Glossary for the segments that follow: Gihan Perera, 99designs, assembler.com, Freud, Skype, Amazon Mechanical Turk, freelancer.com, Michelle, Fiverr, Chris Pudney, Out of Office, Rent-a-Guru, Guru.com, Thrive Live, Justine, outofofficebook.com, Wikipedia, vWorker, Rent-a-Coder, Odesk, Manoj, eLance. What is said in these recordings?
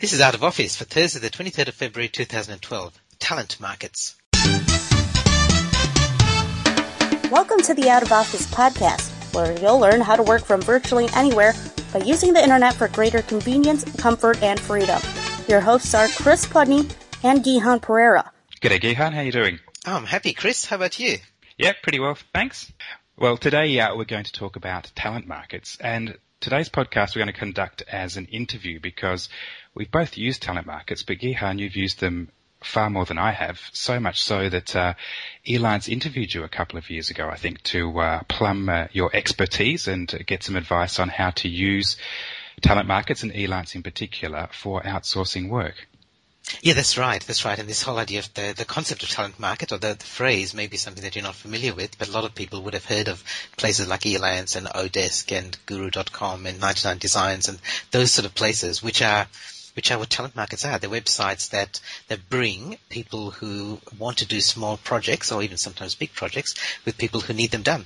This is Out of Office for Thursday, the 23rd of February 2012, Talent Markets. Welcome to the Out of Office podcast, where you'll learn how to work from virtually anywhere by using the internet for greater convenience, comfort, and freedom. Your hosts are Chris Pudney and Gihan Perera. G'day, Gihan. How are you doing? Oh, I'm happy, Chris. How about you? Yeah, pretty well, thanks. Well, today we're going to talk about talent markets, and today's podcast we're going to conduct as an interview because we've both used talent markets, but Gihan, you've used them far more than I have, so much so that eLance interviewed you a couple of years ago, I think, to plumb your expertise and get some advice on how to use talent markets and eLance in particular for outsourcing work. Yeah, that's right. And this whole idea of the concept of talent market, or the phrase, may be something that you're not familiar with, but a lot of people would have heard of places like eLance and Odesk and Guru.com and 99designs and those sort of places, which are what talent markets are. They're websites that bring people who want to do small projects or even sometimes big projects with people who need them done.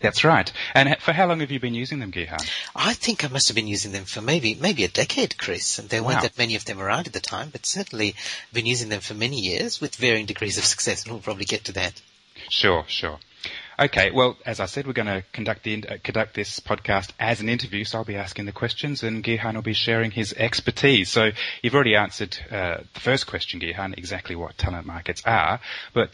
That's right. And for how long have you been using them, Gihan? I think I must have been using them for maybe a decade, Chris. And there weren't that many of them around at the time, but certainly been using them for many years with varying degrees of success, and we'll probably get to that. Sure. Okay, well, as I said, we're going to conduct this podcast as an interview, so I'll be asking the questions and Gihan will be sharing his expertise. So you've already answered the first question, Gihan, exactly what talent markets are,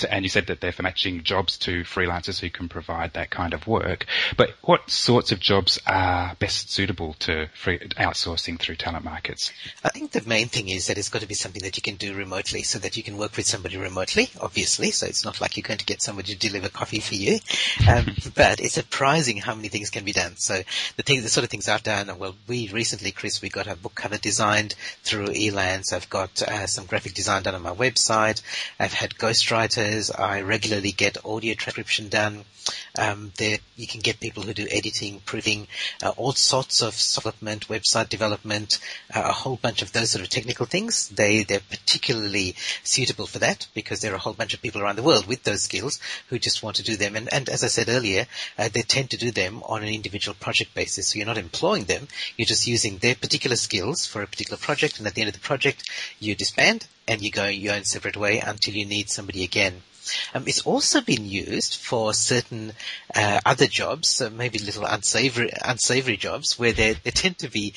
and you said that they're for matching jobs to freelancers who can provide that kind of work. But what sorts of jobs are best suitable to outsourcing through talent markets? I think the main thing is that it's got to be something that you can do remotely, so that you can work with somebody remotely, obviously, so it's not like you're going to get somebody to deliver coffee for you. But it's surprising how many things can be done. So the sort of things I've done, well, we recently, Chris, got a book cover designed through eLance. I've got some graphic design done on my website. I've had ghostwriters. I regularly get audio transcription done. You can get people who do editing, printing, all sorts of development, website development, a whole bunch of those sort of technical things. They're particularly suitable for that because there are a whole bunch of people around the world with those skills who just want to do them. And as I said earlier, they tend to do them on an individual project basis. So you're not employing them. You're just using their particular skills for a particular project. And at the end of the project, you disband and you go your own separate way until you need somebody again. It's also been used for certain other jobs, maybe little unsavory jobs, where they tend to be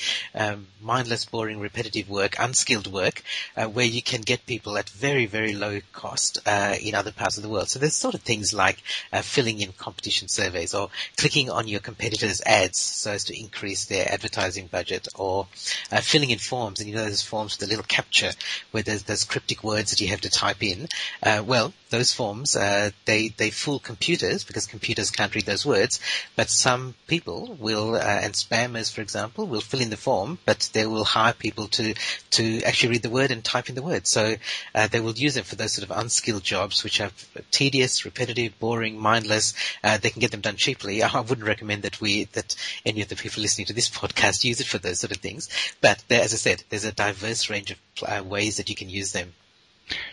mindless, boring, repetitive work, unskilled work, where you can get people at very, very low cost in other parts of the world. So there's sort of things like filling in competition surveys or clicking on your competitors' ads so as to increase their advertising budget, or filling in forms. And you know those forms with a little capture where there's those cryptic words that you have to type in. Well, those forms, they fool computers because computers can't read those words, but some people will, and spammers, for example, will fill in the form, but they will hire people to actually read the word and type in the word. So they will use them for those sort of unskilled jobs, which are tedious, repetitive, boring, mindless. They can get them done cheaply. I wouldn't recommend that any of the people listening to this podcast use it for those sort of things. But as I said, there's a diverse range of ways that you can use them.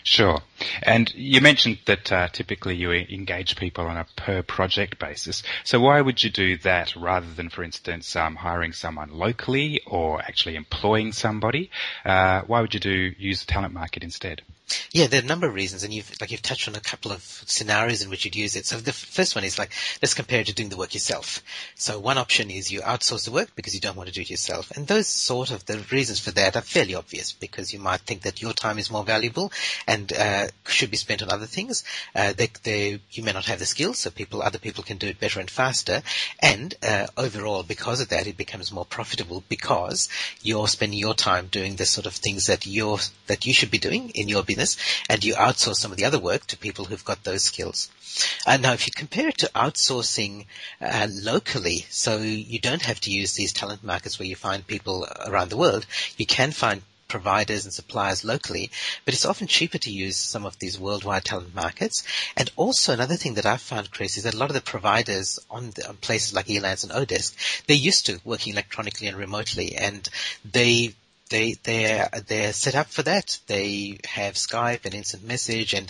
Sure. And you mentioned that typically you engage people on a per-project basis. So why would you do that rather than, for instance, hiring someone locally or actually employing somebody? Why would you use the talent market instead? Yeah, there are a number of reasons, and you've touched on a couple of scenarios in which you'd use it. So the first one is let's compare it to doing the work yourself. So one option is you outsource the work because you don't want to do it yourself. And those sort of the reasons for that are fairly obvious because you might think that your time is more valuable and should be spent on other things. You may not have the skills, so other people can do it better and faster. And overall, because of that, it becomes more profitable because you're spending your time doing the sort of things that you should be doing in your business. And you outsource some of the other work to people who've got those skills. And now if you compare it to outsourcing locally, so you don't have to use these talent markets where you find people around the world, you can find providers and suppliers locally, but it's often cheaper to use some of these worldwide talent markets. And also another thing that I've found, Chris, is that a lot of the providers on places like eLance and Odesk, they're used to working electronically and remotely, and they're set up for that. They have Skype and instant message, and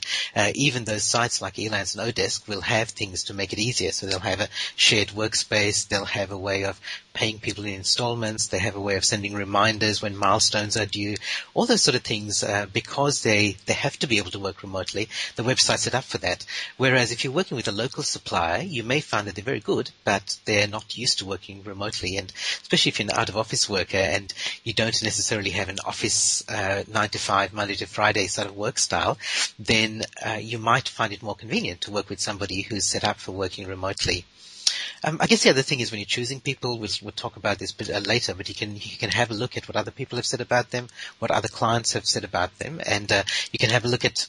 even those sites like eLance and Odesk will have things to make it easier. So they'll have a shared workspace. They'll have a way of paying people in installments. They have a way of sending reminders when milestones are due, all those sort of things. Because they have to be able to work remotely, the website's set up for that. Whereas if you're working with a local supplier, you may find that they're very good, but they're not used to working remotely. And especially if you're an out-of-office worker and you don't necessarily have an office 9 to 5, Monday to Friday sort of work style, then you might find it more convenient to work with somebody who's set up for working remotely. I guess the other thing is when you're choosing people, we'll talk about this later, but you can have a look at what other people have said about them, what other clients have said about them, and you can have a look at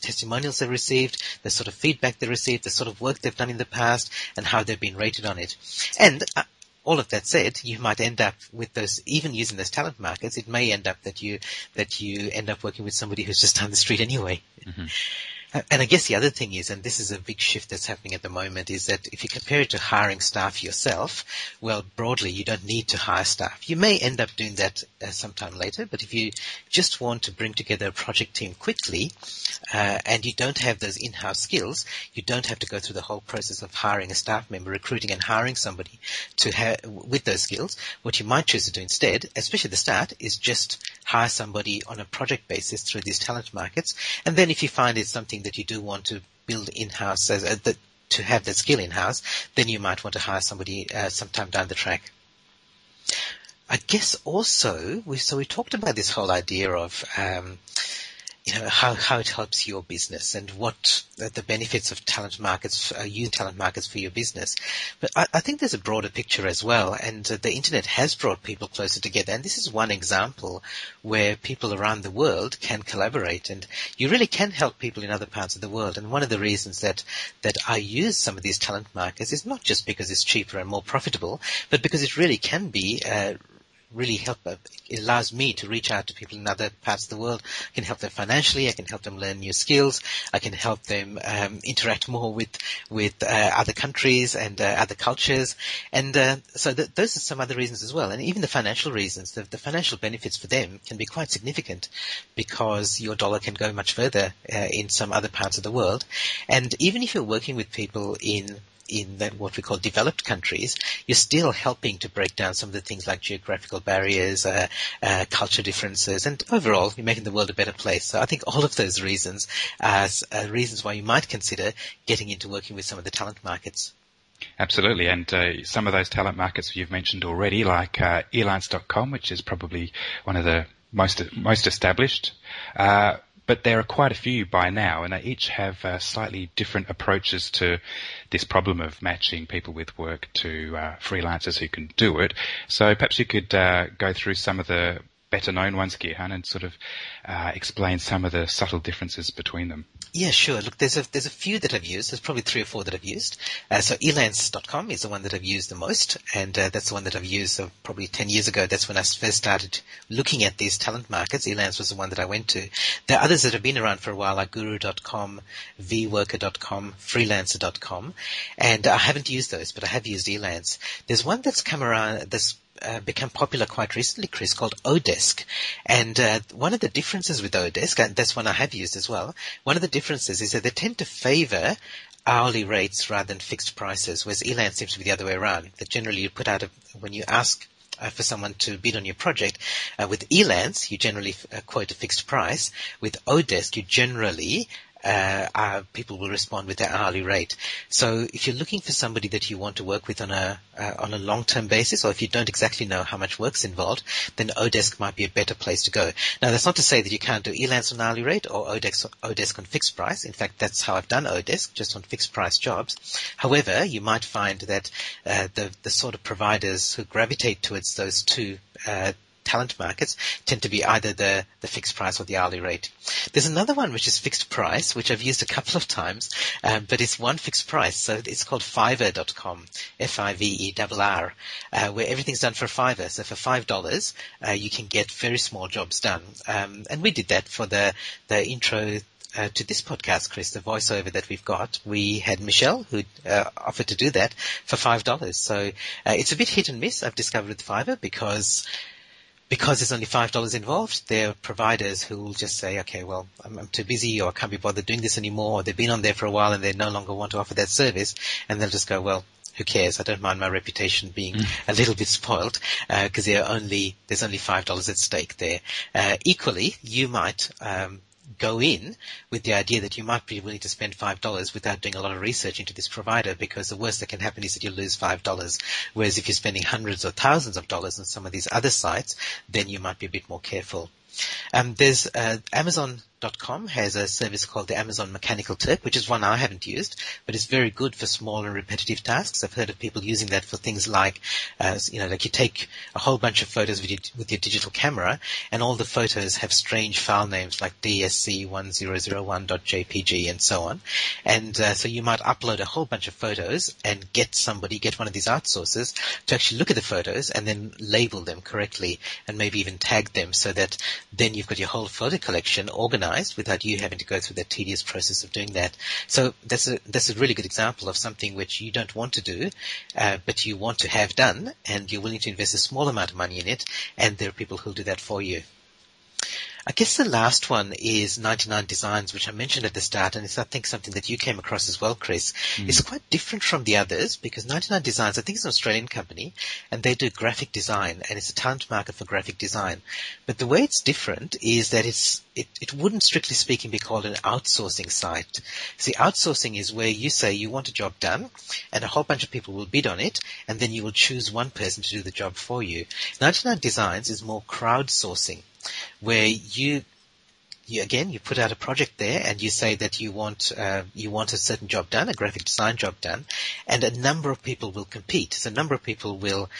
testimonials they've received, the sort of feedback they received, the sort of work they've done in the past, and how they've been rated on it. And all of that said, you might end up with those, even using those talent markets, it may end up that you end up working with somebody who's just down the street anyway. Mm-hmm. And I guess the other thing is, and this is a big shift that's happening at the moment, is that if you compare it to hiring staff yourself, well, broadly, you don't need to hire staff. You may end up doing that sometime later, but if you just want to bring together a project team quickly and you don't have those in-house skills, you don't have to go through the whole process of hiring a staff member, recruiting and hiring somebody with those skills. What you might choose to do instead, especially at the start, is just hire somebody on a project basis through these talent markets. And then if you find it's something that you do want to build in-house, to have that skill in-house, then you might want to hire somebody sometime down the track. I guess also, we talked about this whole idea of how it helps your business and what the benefits of talent markets, using talent markets for your business. But I think there's a broader picture as well, and the internet has brought people closer together. And this is one example where people around the world can collaborate, and you really can help people in other parts of the world. And one of the reasons that I use some of these talent markets is not just because it's cheaper and more profitable, but because it really can be really help. It allows me to reach out to people in other parts of the world. I can help them financially. I can help them learn new skills. I can help them interact more with other countries and other cultures. And so those are some other reasons as well. And even the financial reasons, the financial benefits for them can be quite significant, because your dollar can go much further in some other parts of the world. And even if you're working with people in that what we call developed countries, you're still helping to break down some of the things like geographical barriers, culture differences, and overall, you're making the world a better place. So I think all of those reasons are reasons why you might consider getting into working with some of the talent markets. Absolutely, and some of those talent markets you've mentioned already, like eLance.com, which is probably one of the most established, but there are quite a few by now, and they each have slightly different approaches to this problem of matching people with work to freelancers who can do it. So perhaps you could go through some of the better known ones, Gihan, and sort of explain some of the subtle differences between them. Yeah, sure. Look, there's a few that I've used. There's probably 3 or 4 that I've used. So elance.com is the one that I've used the most, and that's the one that I've used probably 10 years ago. That's when I first started looking at these talent markets. Elance was the one that I went to. There are others that have been around for a while, like Guru.com, vWorker.com, freelancer.com, and I haven't used those, but I have used Elance. There's one that's come around that's become popular quite recently, Chris, called Odesk. And one of the differences with Odesk, and that's one I have used as well, one of the differences is that they tend to favor hourly rates rather than fixed prices, whereas Elance seems to be the other way around, that generally you put out when you ask for someone to bid on your project. With Elance, you generally quote a fixed price. With Odesk, you generally people will respond with their hourly rate. So if you're looking for somebody that you want to work with on a long-term basis, or if you don't exactly know how much work's involved, then Odesk might be a better place to go. Now, that's not to say that you can't do Elance on hourly rate or Odesk on fixed price. In fact, that's how I've done Odesk, just on fixed price jobs. However, you might find that the sort of providers who gravitate towards those two talent markets tend to be either the fixed price or the hourly rate. There's another one which is fixed price, which I've used a couple of times, but it's one fixed price. So it's called Fiverr.com, F-I-V-E-R-R, where everything's done for a fiver. So for $5, you can get very small jobs done. And we did that for the intro to this podcast, Chris, the voiceover that we've got. We had Michelle who offered to do that for $5. So it's a bit hit and miss, I've discovered, with Fiverr, because there's only $5 involved. There are providers who will just say, okay, well, I'm too busy, or I can't be bothered doing this anymore, or they've been on there for a while and they no longer want to offer that service, and they'll just go, well, who cares? I don't mind my reputation being a little bit spoiled because there's only $5 at stake there. Equally, you might go in with the idea that you might be willing to spend $5 without doing a lot of research into this provider, because the worst that can happen is that you lose $5. Whereas if you're spending hundreds or thousands of dollars on some of these other sites, then you might be a bit more careful. There's Amazon.com has a service called the Amazon Mechanical Turk, which is one I haven't used, but it's very good for small and repetitive tasks. I've heard of people using that for things like, like you take a whole bunch of photos with your digital camera, and all the photos have strange file names like dsc1001.jpg and so on. And so you might upload a whole bunch of photos and get one of these outsourcers to actually look at the photos and then label them correctly and maybe even tag them, so that then you've got your whole photo collection organized without you having to go through the tedious process of doing that. So that's a really good example of something which you don't want to do, but you want to have done, and you're willing to invest a small amount of money in it, and there are people who'll do that for you. I guess the last one is 99designs, which I mentioned at the start, and it's, I think, something that you came across as well, Chris. Mm. It's quite different from the others because 99designs, I think it's an Australian company, and they do graphic design, and it's a time to market for graphic design. But the way it's different is that it wouldn't, strictly speaking, be called an outsourcing site. See, outsourcing is where you say you want a job done, and a whole bunch of people will bid on it, and then you will choose one person to do the job for you. 99designs is more crowdsourcing, where you put out a project there and you say that you want a certain job done, a graphic design job done, and a number of people will compete. So a number of people will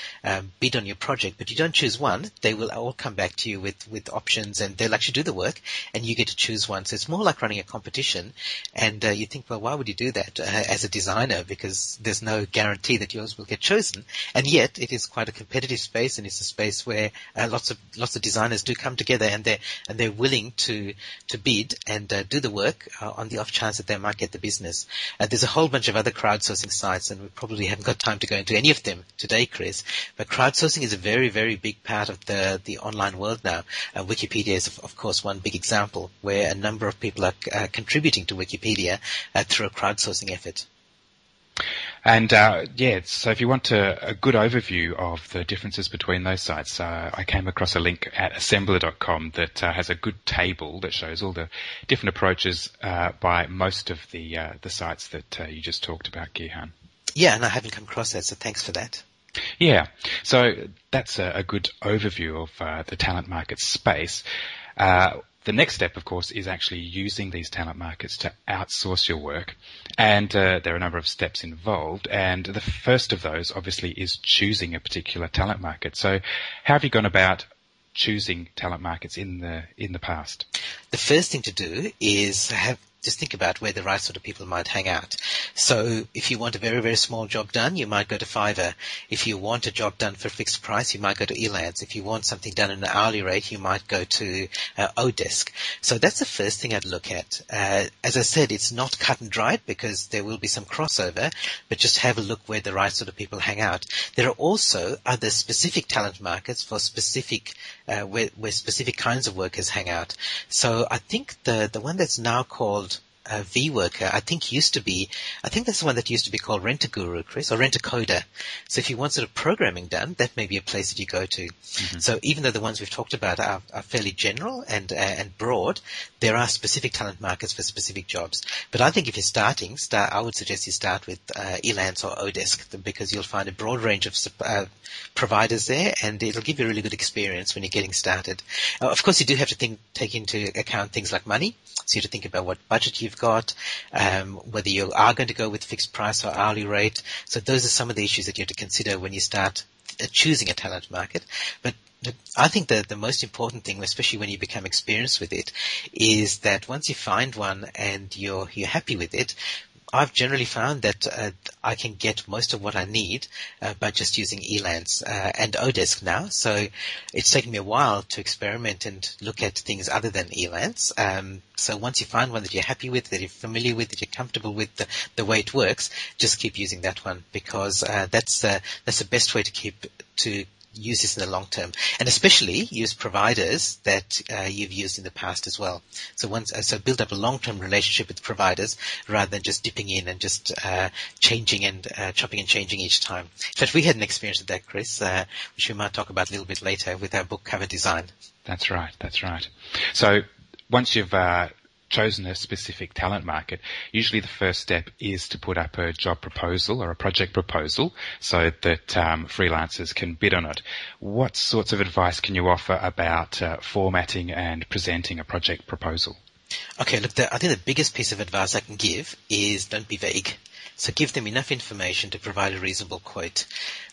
bid on your project, but you don't choose one. They will all come back to you with options, and they'll actually do the work, and you get to choose one. So it's more like running a competition, and you think, well, why would you do that as a designer? Because there's no guarantee that yours will get chosen. And yet it is quite a competitive space, and it's a space where lots of designers do come together, and they're willing to bid and do the work on the off chance that they might get the business. There's a whole bunch of other crowdsourcing sites, and we probably haven't got time to go into any of them today, Chris. But crowdsourcing is a very, very big part of the online world now. Wikipedia is, of course, one big example where a number of people are contributing to Wikipedia through a crowdsourcing effort. And so if you want a good overview of the differences between those sites, I came across a link at assembler.com that has a good table that shows all the different approaches by most of the sites that you just talked about, Gihan. Yeah, and I haven't come across that, so thanks for that. Yeah, so that's a good overview of the talent market space. The next step, of course, is actually using these talent markets to outsource your work. And there are a number of steps involved. And the first of those, obviously, is choosing a particular talent market. So how have you gone about choosing talent markets in the past? The first thing to do is just think about where the right sort of people might hang out. So if you want a very, very small job done, you might go to Fiverr. If you want a job done for a fixed price, you might go to eLance. If you want something done at an hourly rate, you might go to Odesk. So that's the first thing I'd look at. As I said, it's not cut and dried because there will be some crossover, but just have a look where the right sort of people hang out. There are also other specific talent markets for where specific kinds of workers hang out. So I think the one that's now called vWorker, I think that's the one that used to be called Rent-a-Guru, Chris, or Rent-a-Coder. So if you want sort of programming done, that may be a place that you go to. Mm-hmm. So even though the ones we've talked about are fairly general and broad, there are specific talent markets for specific jobs. But I think if you're starting, I would suggest you start with eLance or Odesk, because you'll find a broad range of providers there, and it'll give you a really good experience when you're getting started. Of course, you do have to take into account things like money. So you have to think about what budget you've got, whether you are going to go with fixed price or hourly rate. So those are some of the issues that you have to consider when you start choosing a talent market. But I think that the most important thing, especially when you become experienced with it, is that once you find one and you're happy with it, I've generally found that I can get most of what I need by just using eLance and Odesk now. So it's taken me a while to experiment and look at things other than eLance. So once you find one that you're happy with, that you're familiar with, that you're comfortable with the way it works, just keep using that one, because that's the best way to keep to use this in the long term, and especially use providers that you've used in the past as well. So so build up a long-term relationship with providers rather than just dipping in and just changing and chopping and changing each time. In fact, we had an experience with that, Chris, which we might talk about a little bit later with our book cover design. That's right. That's right. So once you've chosen a specific talent market, usually the first step is to put up a job proposal or a project proposal so that freelancers can bid on it. What sorts of advice can you offer about formatting and presenting a project proposal? Okay, look, I think the biggest piece of advice I can give is don't be vague. So give them enough information to provide a reasonable quote,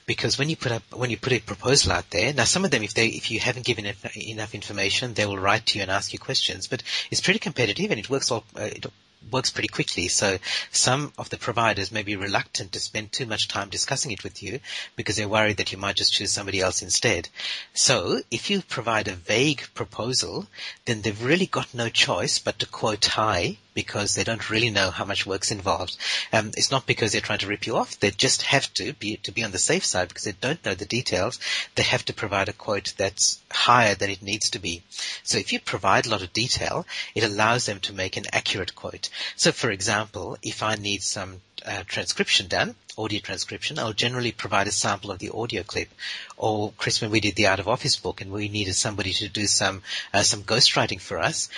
because when you put a proposal out there, now some of them, if you haven't given enough information, they will write to you and ask you questions. But it's pretty competitive and it works pretty quickly. So some of the providers may be reluctant to spend too much time discussing it with you because they're worried that you might just choose somebody else instead. So if you provide a vague proposal, then they've really got no choice but to quote high, because they don't really know how much work's involved. It's not because they're trying to rip you off. They just have to be on the safe side because they don't know the details. They have to provide a quote that's higher than it needs to be. So if you provide a lot of detail, it allows them to make an accurate quote. So, for example, if I need some transcription done, audio transcription, I'll generally provide a sample of the audio clip. Or, Chris, when we did the Out of Office book and we needed somebody to do some ghostwriting for us,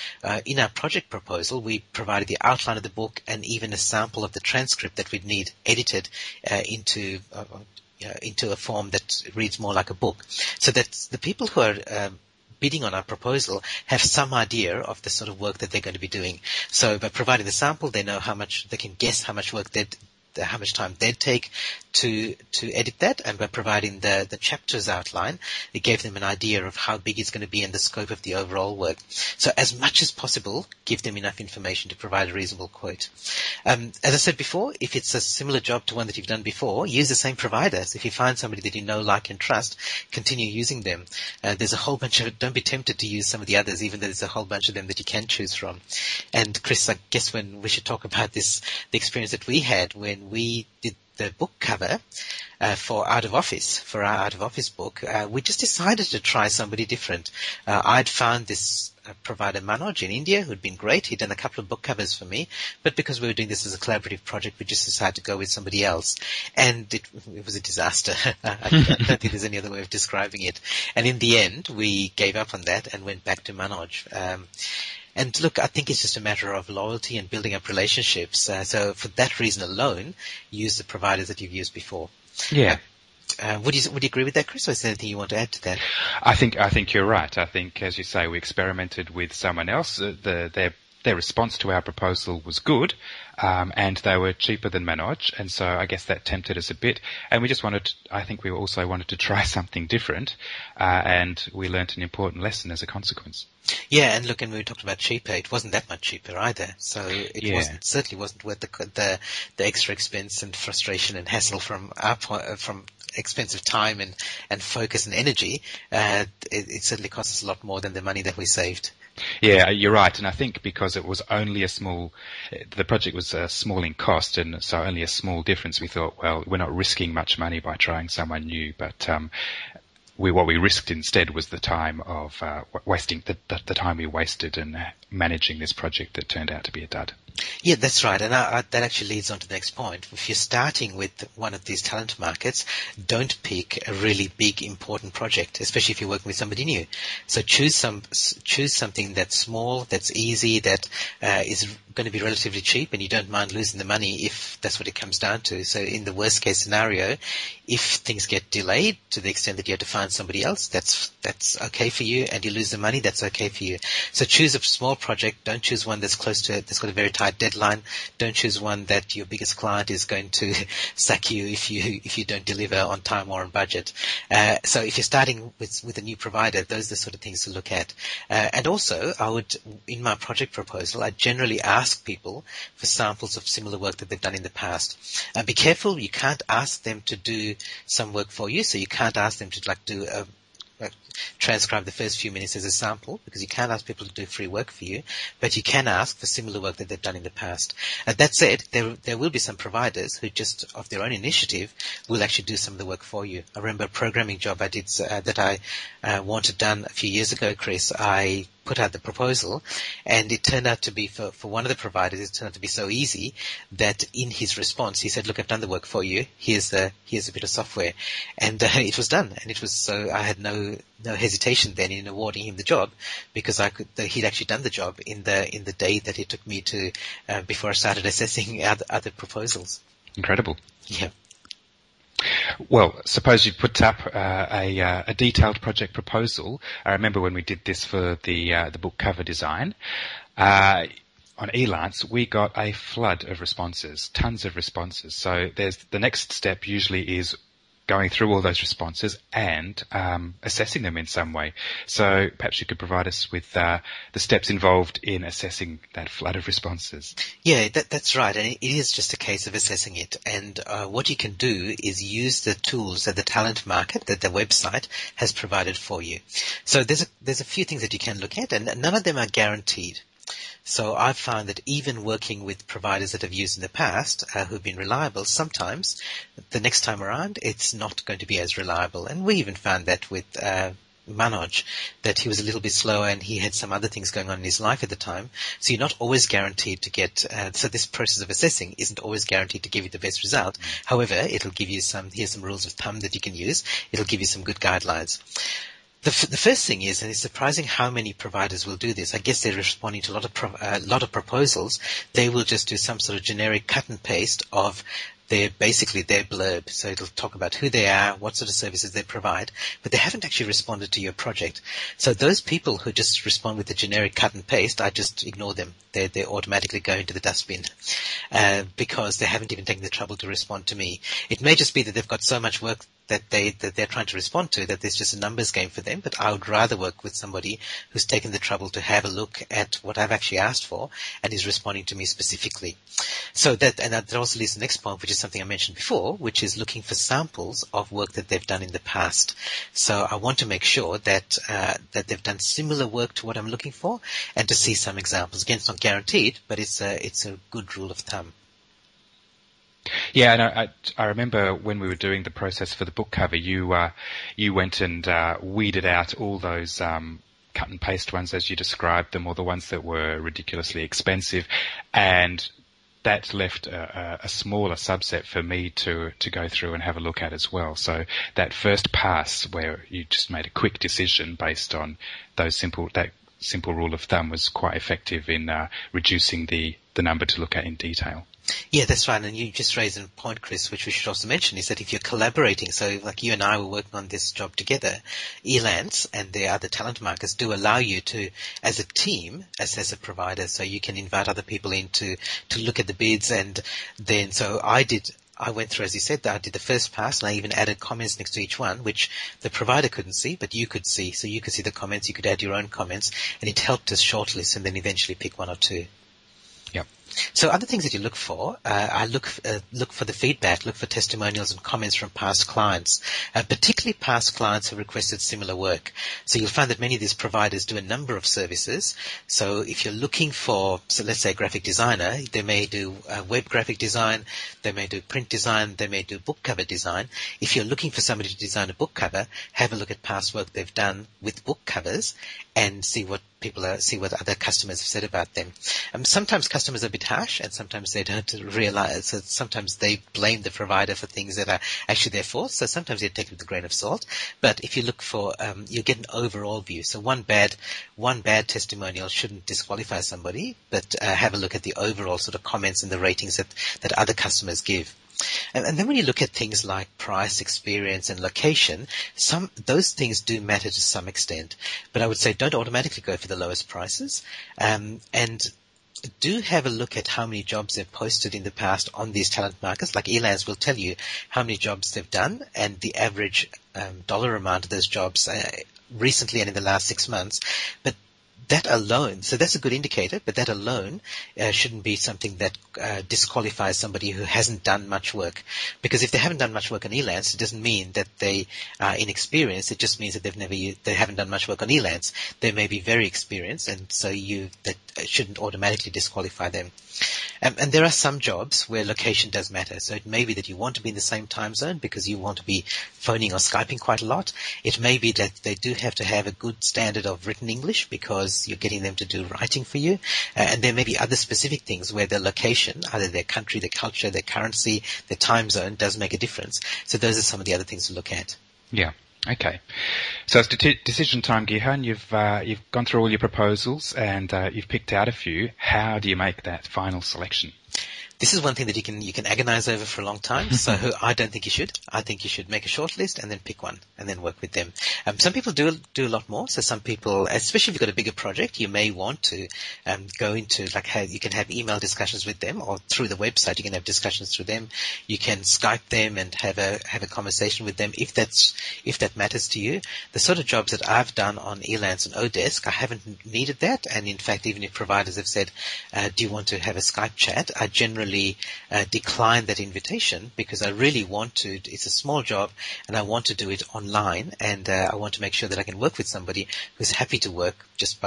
in our project proposal, we provided the outline of the book and even a sample of the transcript that we'd need edited into a form that reads more like a book. So that the people who are bidding on our proposal have some idea of the sort of work that they're going to be doing. So by providing the sample, they know how much they can guess how much time they'd take to edit that, and by providing the chapters outline, it gave them an idea of how big it's going to be and the scope of the overall work. So as much as possible, give them enough information to provide a reasonable quote. As I said before, if it's a similar job to one that you've done before, use the same providers. If you find somebody that you know, like, and trust, continue using them. There's a whole bunch of, don't be tempted to use some of the others, even though there's a whole bunch of them that you can choose from. And Chris, I guess when we should talk about this, the experience that we had when we did the book cover for Out of Office, for our Out of Office book, we just decided to try somebody different. I'd found this provider, Manoj, in India, who'd been great. He'd done a couple of book covers for me, but because we were doing this as a collaborative project, we just decided to go with somebody else. And it was a disaster. I don't think there's any other way of describing it. And in the end, we gave up on that and went back to Manoj. And look, I think it's just a matter of loyalty and building up relationships. So for that reason alone, use the providers that you've used before. Yeah. Would you agree with that, Chris, or is there anything you want to add to that? I think you're right. I think, as you say, we experimented with someone else. Their response to our proposal was good, and they were cheaper than Manoj, and so I guess that tempted us a bit. And we just wanted to try something different, and we learnt an important lesson as a consequence. Yeah, and look, and when we talked about cheaper, it wasn't that much cheaper either, so it certainly wasn't worth the extra expense and frustration and hassle from expensive time and focus and energy. It certainly cost us a lot more than the money that we saved. Yeah, you're right. And I think because it was only the project was small in cost, and so only a small difference, we thought, well, we're not risking much money by trying someone new. But what we risked instead was the time of wasting, the time we wasted in managing this project that turned out to be a dud. Yeah, that's right. And that actually leads on to the next point. If you're starting with one of these talent markets, don't pick a really big, important project, especially if you're working with somebody new. So choose something that's small, that's easy, that is going to be relatively cheap, and you don't mind losing the money if that's what it comes down to. So in the worst case scenario, if things get delayed to the extent that you have to find somebody else, that's okay for you, and you lose the money, that's okay for you. So choose a small project. Don't choose one that's close to it, that's got a very tight deadline. Don't choose one that your biggest client is going to sack you if you don't deliver on time or on budget. So if you're starting with a new provider, those are the sort of things to look at. And also, in my project proposal, I generally ask people for samples of similar work that they've done in the past. And be careful, you can't ask them to do some work for you, so you can't ask them to do transcribe the first few minutes as a sample, because you can't ask people to do free work for you, but you can ask for similar work that they've done in the past. And that said, there will be some providers who just of their own initiative will actually do some of the work for you. I remember a programming job I did that I wanted done a few years ago, Chris. I put out the proposal, and it turned out to be, for one of the providers, it turned out to be so easy that in his response he said, "Look, I've done the work for you. Here's a bit of software," and it was done. And it was so I had no hesitation then in awarding him the job, because he'd actually done the job in the day that it took me to before I started assessing other proposals. Incredible. Yeah. Well, suppose you've put up a detailed project proposal. I remember when we did this for the book cover design on eLance, we got a flood of responses, tons of responses. So there's the next step usually is going through all those responses and assessing them in some way. So perhaps you could provide us with the steps involved in assessing that flood of responses. Yeah, that's right. And it is just a case of assessing it. And what you can do is use the tools that the talent market, that the website has provided for you. So there's a few things that you can look at, and none of them are guaranteed. So I've found that even working with providers that I've used in the past who've been reliable, sometimes the next time around it's not going to be as reliable. And we even found that with Manoj, that he was a little bit slower and he had some other things going on in his life at the time. So you're not always guaranteed to get so this process of assessing isn't always guaranteed to give you the best result. However, it'll give you here's some rules of thumb that you can use. It'll give you some good guidelines. The first thing is, and it's surprising how many providers will do this. I guess they're responding to a lot of proposals. They will just do some sort of generic cut and paste of basically their blurb. So it'll talk about who they are, what sort of services they provide, but they haven't actually responded to your project. So those people who just respond with the generic cut and paste, I just ignore them. They automatically go into the dustbin because they haven't even taken the trouble to respond to me. It may just be that they've got so much work that they're trying to respond to that there's just a numbers game for them, but I would rather work with somebody who's taken the trouble to have a look at what I've actually asked for and is responding to me specifically. So that also leads to the next point, which is something I mentioned before, which is looking for samples of work that they've done in the past. So I want to make sure that they've done similar work to what I'm looking for and to see some examples. Again, it's not guaranteed, but it's a good rule of thumb. Yeah, and I remember when we were doing the process for the book cover, you went and weeded out all those cut and paste ones as you described them, or the ones that were ridiculously expensive, and that left a smaller subset for me to go through and have a look at as well. So that first pass where you just made a quick decision based on that simple rule of thumb was quite effective in reducing the number to look at in detail. Yeah, that's right. And you just raised a point, Chris, which we should also mention, is that if you're collaborating, so like you and I were working on this job together, eLance and the other talent markets do allow you to, as a team, assess a provider. So you can invite other people in to look at the bids. And then so I went through, as you said, I did the first pass, and I even added comments next to each one, which the provider couldn't see, but you could see. So you could see the comments, you could add your own comments, and it helped us shortlist and then eventually pick one or two. Yep. So other things that you look for, I look for the feedback, look for testimonials and comments from past clients, particularly past clients who requested similar work. So you'll find that many of these providers do a number of services. So if you're looking for, so let's say a graphic designer, they may do web graphic design, they may do print design, they may do book cover design. If you're looking for somebody to design a book cover, have a look at past work they've done with book covers and see what other customers have said about them. Sometimes customers are a bit harsh, and sometimes they don't realize. So sometimes they blame the provider for things that are actually their fault. So sometimes you take it with a grain of salt. But if you look for, you get an overall view. So one bad testimonial shouldn't disqualify somebody, but have a look at the overall sort of comments and the ratings that other customers give. And then when you look at things like price, experience, and location, those things do matter to some extent. But I would say don't automatically go for the lowest prices. And do have a look at how many jobs they've posted in the past on these talent markets. Like eLance will tell you how many jobs they've done and the average dollar amount of those jobs recently and in the last 6 months. But that alone, so that's a good indicator, but that alone shouldn't be something that disqualifies somebody who hasn't done much work. Because if they haven't done much work on eLance, it doesn't mean that they are inexperienced. It just means that they haven't done much work on eLance. They may be very experienced, and so that shouldn't automatically disqualify them. And there are some jobs where location does matter. So it may be that you want to be in the same time zone because you want to be phoning or Skyping quite a lot. It may be that they do have to have a good standard of written English because you're getting them to do writing for you. And there may be other specific things where the location, either their country, their culture, their currency, their time zone does make a difference. So those are some of the other things to look at. Yeah. Okay, so it's decision time, Gihan. You've gone through all your proposals and you've picked out a few. How do you make that final selection? This is one thing that you can agonize over for a long time, so I don't think you should. I think you should make a short list and then pick one and then work with them. Some people do a lot more, so some people, especially if you've got a bigger project, you may want to go into, like, how you can have email discussions with them, or through the website you can have discussions through them. You can Skype them and have a conversation with them if that matters to you. The sort of jobs that I've done on eLance and Odesk, I haven't needed that, and in fact even if providers have said, do you want to have a Skype chat, I generally decline that invitation because I really want to. It's a small job and I want to do it online, and I want to make sure that I can work with somebody who's happy to work just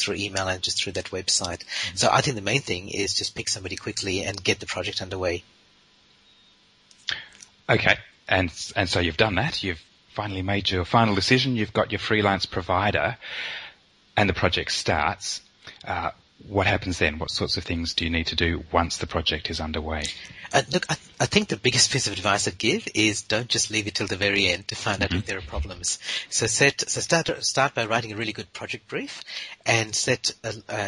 through email and just through that website. Mm-hmm. So I think the main thing is just pick somebody quickly and get the project underway. Okay, and so you've done that. You've finally made your final decision. You've got your freelance provider, and the project starts. What happens then? What sorts of things do you need to do once the project is underway? Look, I think the biggest piece of advice I'd give is don't just leave it till the very end to find out if there are problems. So start by writing a really good project brief and set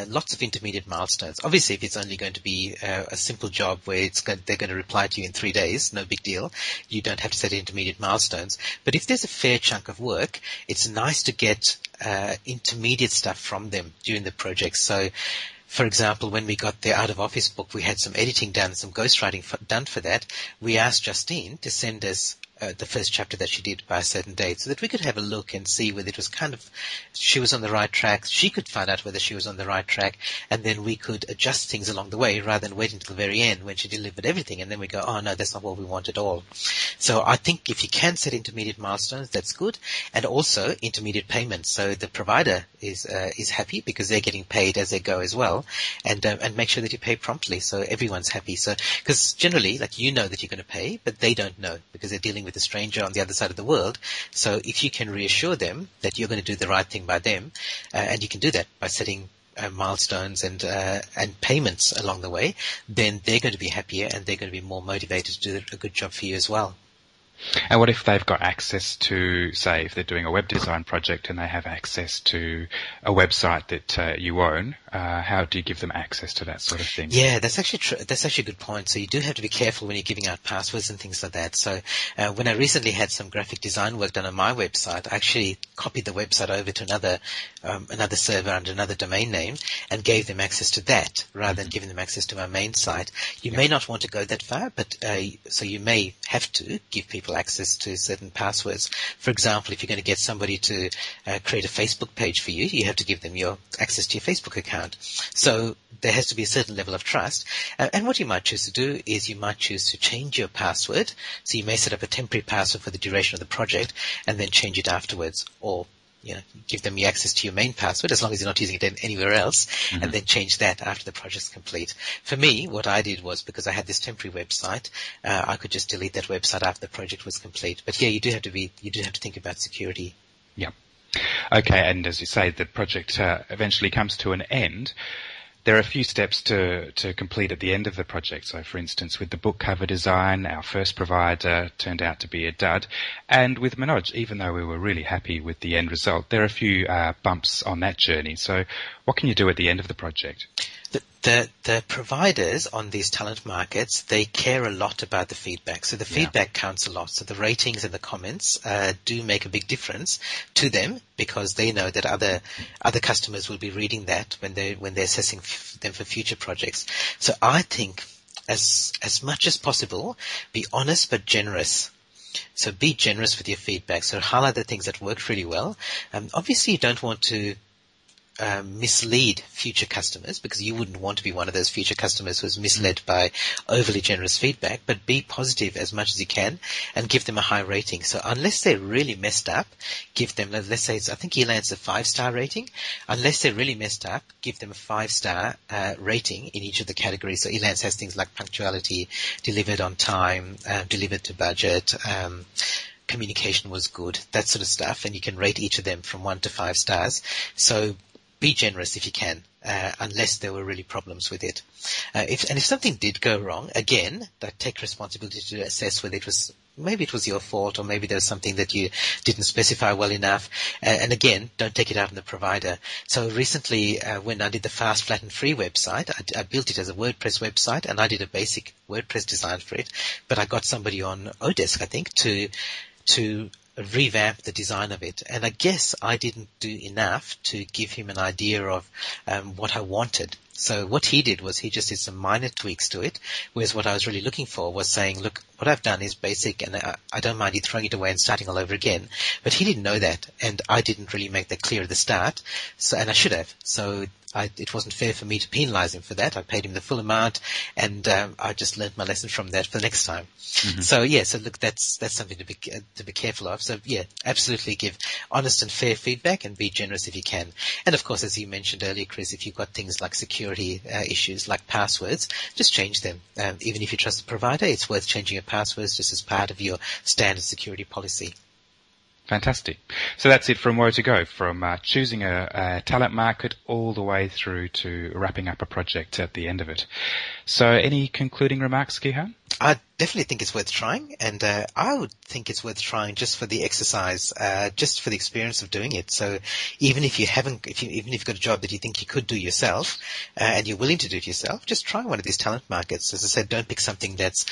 lots of intermediate milestones. Obviously, if it's only going to be a simple job where they're going to reply to you in 3 days, no big deal. You don't have to set intermediate milestones. But if there's a fair chunk of work, it's nice to get intermediate stuff from them during the project. So, for example, when we got the Out of Office book, we had some editing done, some ghostwriting done for that. We asked Justine to send us the first chapter that she did by a certain date so that we could have a look and see whether it was she was on the right track. She could find out whether she was on the right track, and then we could adjust things along the way rather than wait until the very end when she delivered everything and then we go, oh no, that's not what we want at all. So I think if you can set intermediate milestones, that's good, and also intermediate payments. So the provider is happy because they're getting paid as they go as well. And make sure that you pay promptly so everyone's happy. So, because generally, like, you know that you're going to pay, but they don't know because they're dealing with a stranger on the other side of the world. So if you can reassure them that you're going to do the right thing by them, and you can do that by setting milestones and payments along the way, then they're going to be happier and they're going to be more motivated to do a good job for you as well. And what if they've got access to, say, if they're doing a web design project and they have access to a website that you own, how do you give them access to that sort of thing? Yeah, that's actually a good point. So you do have to be careful when you're giving out passwords and things like that. So when I recently had some graphic design work done on my website, I actually copied the website over to another server under another domain name and gave them access to that rather than giving them access to my main site. You may not want to go that far, but so you may have to give people access to certain passwords. For example, if you're going to get somebody to create a Facebook page for you, you have to give them your access to your Facebook account. So there has to be a certain level of trust. And what you might choose to do is you might choose to change your password. So you may set up a temporary password for the duration of the project and then change it afterwards, or give them the access to your main password as long as you're not using it anywhere else, and then change that after the project's complete. For me, what I did was, because I had this temporary website, I could just delete that website after the project was complete. But yeah, you do have to think about security. Yeah. Okay, and as you say, the project eventually comes to an end. There are a few steps to complete at the end of the project. So, for instance, with the book cover design, our first provider turned out to be a dud. And with Manoj, even though we were really happy with the end result, there are a few bumps on that journey. So what can you do at the end of the project? The providers on these talent markets, they care a lot about the feedback. So the feedback counts a lot. So the ratings and the comments do make a big difference to them because they know that other customers will be reading that when they're assessing them for future projects. So I think as much as possible, be honest but generous. So be generous with your feedback. So highlight the things that worked really well. Obviously you don't want to mislead future customers, because you wouldn't want to be one of those future customers who is misled by overly generous feedback, but be positive as much as you can and give them a high rating. So unless they're really messed up, give them, let's say, I think eLance a 5-star rating. Unless they're really messed up, give them a 5-star rating in each of the categories. So eLance has things like punctuality, delivered on time, delivered to budget, communication was good, that sort of stuff. And you can rate each of them from 1 to 5 stars. So be generous if you can, unless there were really problems with it. If something did go wrong, again, that take responsibility to assess whether it was, maybe it was your fault, or maybe there was something that you didn't specify well enough. And again, don't take it out on the provider. So recently, when I did the Fast, Flat and Free website, I built it as a WordPress website, and I did a basic WordPress design for it. But I got somebody on Odesk, I think, to revamp the design of it, and I guess I didn't do enough to give him an idea of what I wanted. So what he did was he just did some minor tweaks to it, whereas what I was really looking for was saying, look, what I've done is basic, and I don't mind you throwing it away and starting all over again. But he didn't know that, and I didn't really make that clear at the start, so, and I should have. So it wasn't fair for me to penalize him for that. I paid him the full amount, and I just learned my lesson from that for the next time. Mm-hmm. So, yeah, so look, that's something to be careful of. So, yeah, absolutely give honest and fair feedback and be generous if you can. And, of course, as you mentioned earlier, Chris, if you've got things like security issues like passwords, just change them. Even if you trust the provider, it's worth changing your passwords just as part of your standard security policy. Fantastic. So that's it from Where to Go, from choosing a talent market all the way through to wrapping up a project at the end of it. So any concluding remarks, Gihan? I definitely think it's worth trying, and I would think it's worth trying just for the exercise, just for the experience of doing it. So even if you haven't, even if you've got a job that you think you could do yourself, and you're willing to do it yourself, just try one of these talent markets. As I said, don't pick something that's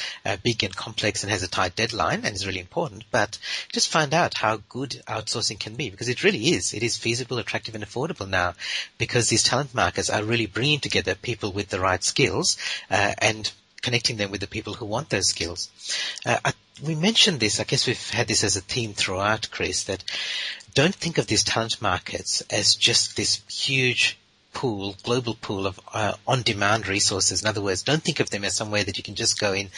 big and complex and has a tight deadline and is really important, but just find out how good outsourcing can be, because it really is. It is feasible, attractive, and affordable now, because these talent markets are really bringing together people with the right skills and connecting them with the people who want those skills. We mentioned this, I guess we've had this as a theme throughout, Chris, that don't think of these talent markets as just this huge pool, global pool of on-demand resources. In other words, don't think of them as somewhere that you can just go in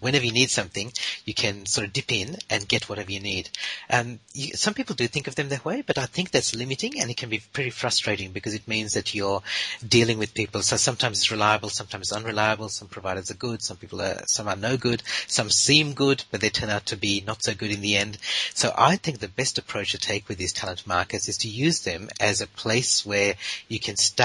whenever you need something, you can sort of dip in and get whatever you need. Some people do think of them that way, but I think that's limiting, and it can be pretty frustrating because it means that you're dealing with people. So sometimes it's reliable, sometimes it's unreliable. Some providers are good, some are no good, some seem good, but they turn out to be not so good in the end. So I think the best approach to take with these talent markets is to use them as a place where you can start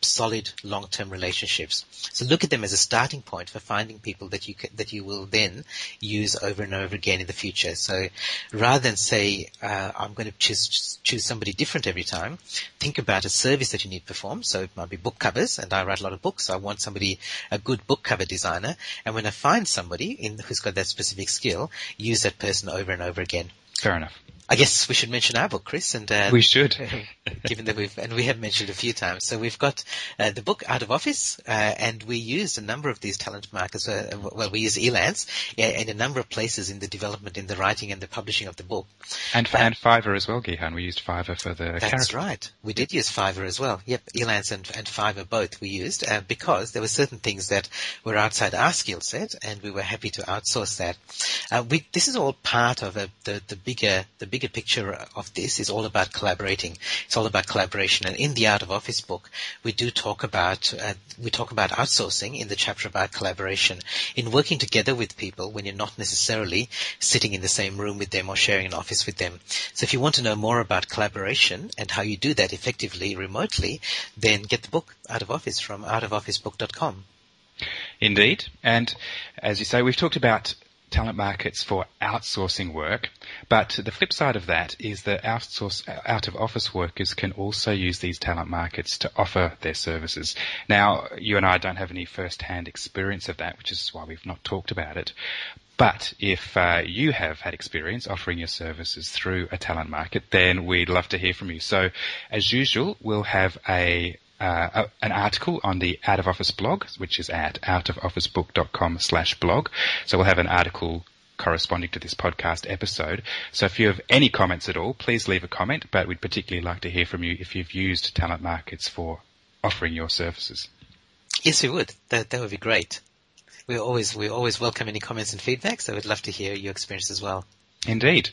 solid long-term relationships. So look at them as a starting point for finding people that you will then use over and over again in the future. So rather than say, I'm going to choose somebody different every time, think about a service that you need performed. So it might be book covers, and I write a lot of books. So I want a good book cover designer. And when I find somebody who's got that specific skill, use that person over and over again. Fair enough. I guess we should mention our book, Chris, and we should, given that we have mentioned a few times. So we've got the book Out of Office, and we used a number of these talent markets. We use eLance in a number of places in the development, in the writing, and the publishing of the book. And Fiverr as well, Gihan. We used Fiverr for the. That's character. Right. We did use Fiverr as well. Yep, eLance and Fiverr both we used because there were certain things that were outside our skill set, and we were happy to outsource that. This is all part of the bigger picture of this is all about collaborating. It's all about collaboration. And in the Out of Office book, we talk about outsourcing in the chapter about collaboration. In working together with people when you're not necessarily sitting in the same room with them or sharing an office with them. So if you want to know more about collaboration and how you do that effectively remotely, then get the book Out of Office from outofofficebook.com. Indeed. And as you say, we've talked about talent markets for outsourcing work, but the flip side of that is that out-of-office workers can also use these talent markets to offer their services. Now, you and I don't have any first-hand experience of that, which is why we've not talked about it. But if you have had experience offering your services through a talent market, then we'd love to hear from you. So, as usual, we'll have an article on the Out of Office blog, which is at outofofficebook.com/blog. So we'll have an article corresponding to this podcast episode. So if you have any comments at all, please leave a comment, but we'd particularly like to hear from you if you've used Talent Markets for offering your services. Yes, we would. That would be great. We always welcome any comments and feedback, so we'd love to hear your experience as well. Indeed.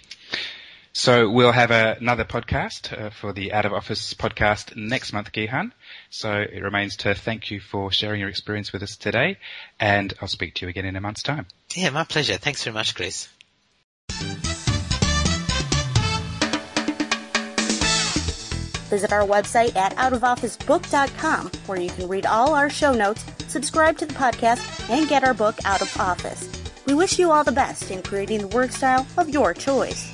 So we'll have another podcast for the Out of Office podcast next month, Gihan. So it remains to thank you for sharing your experience with us today, and I'll speak to you again in a month's time. Yeah, my pleasure. Thanks very much, Chris. Visit our website at outofofficebook.com, where you can read all our show notes, subscribe to the podcast, and get our book Out of Office. We wish you all the best in creating the work style of your choice.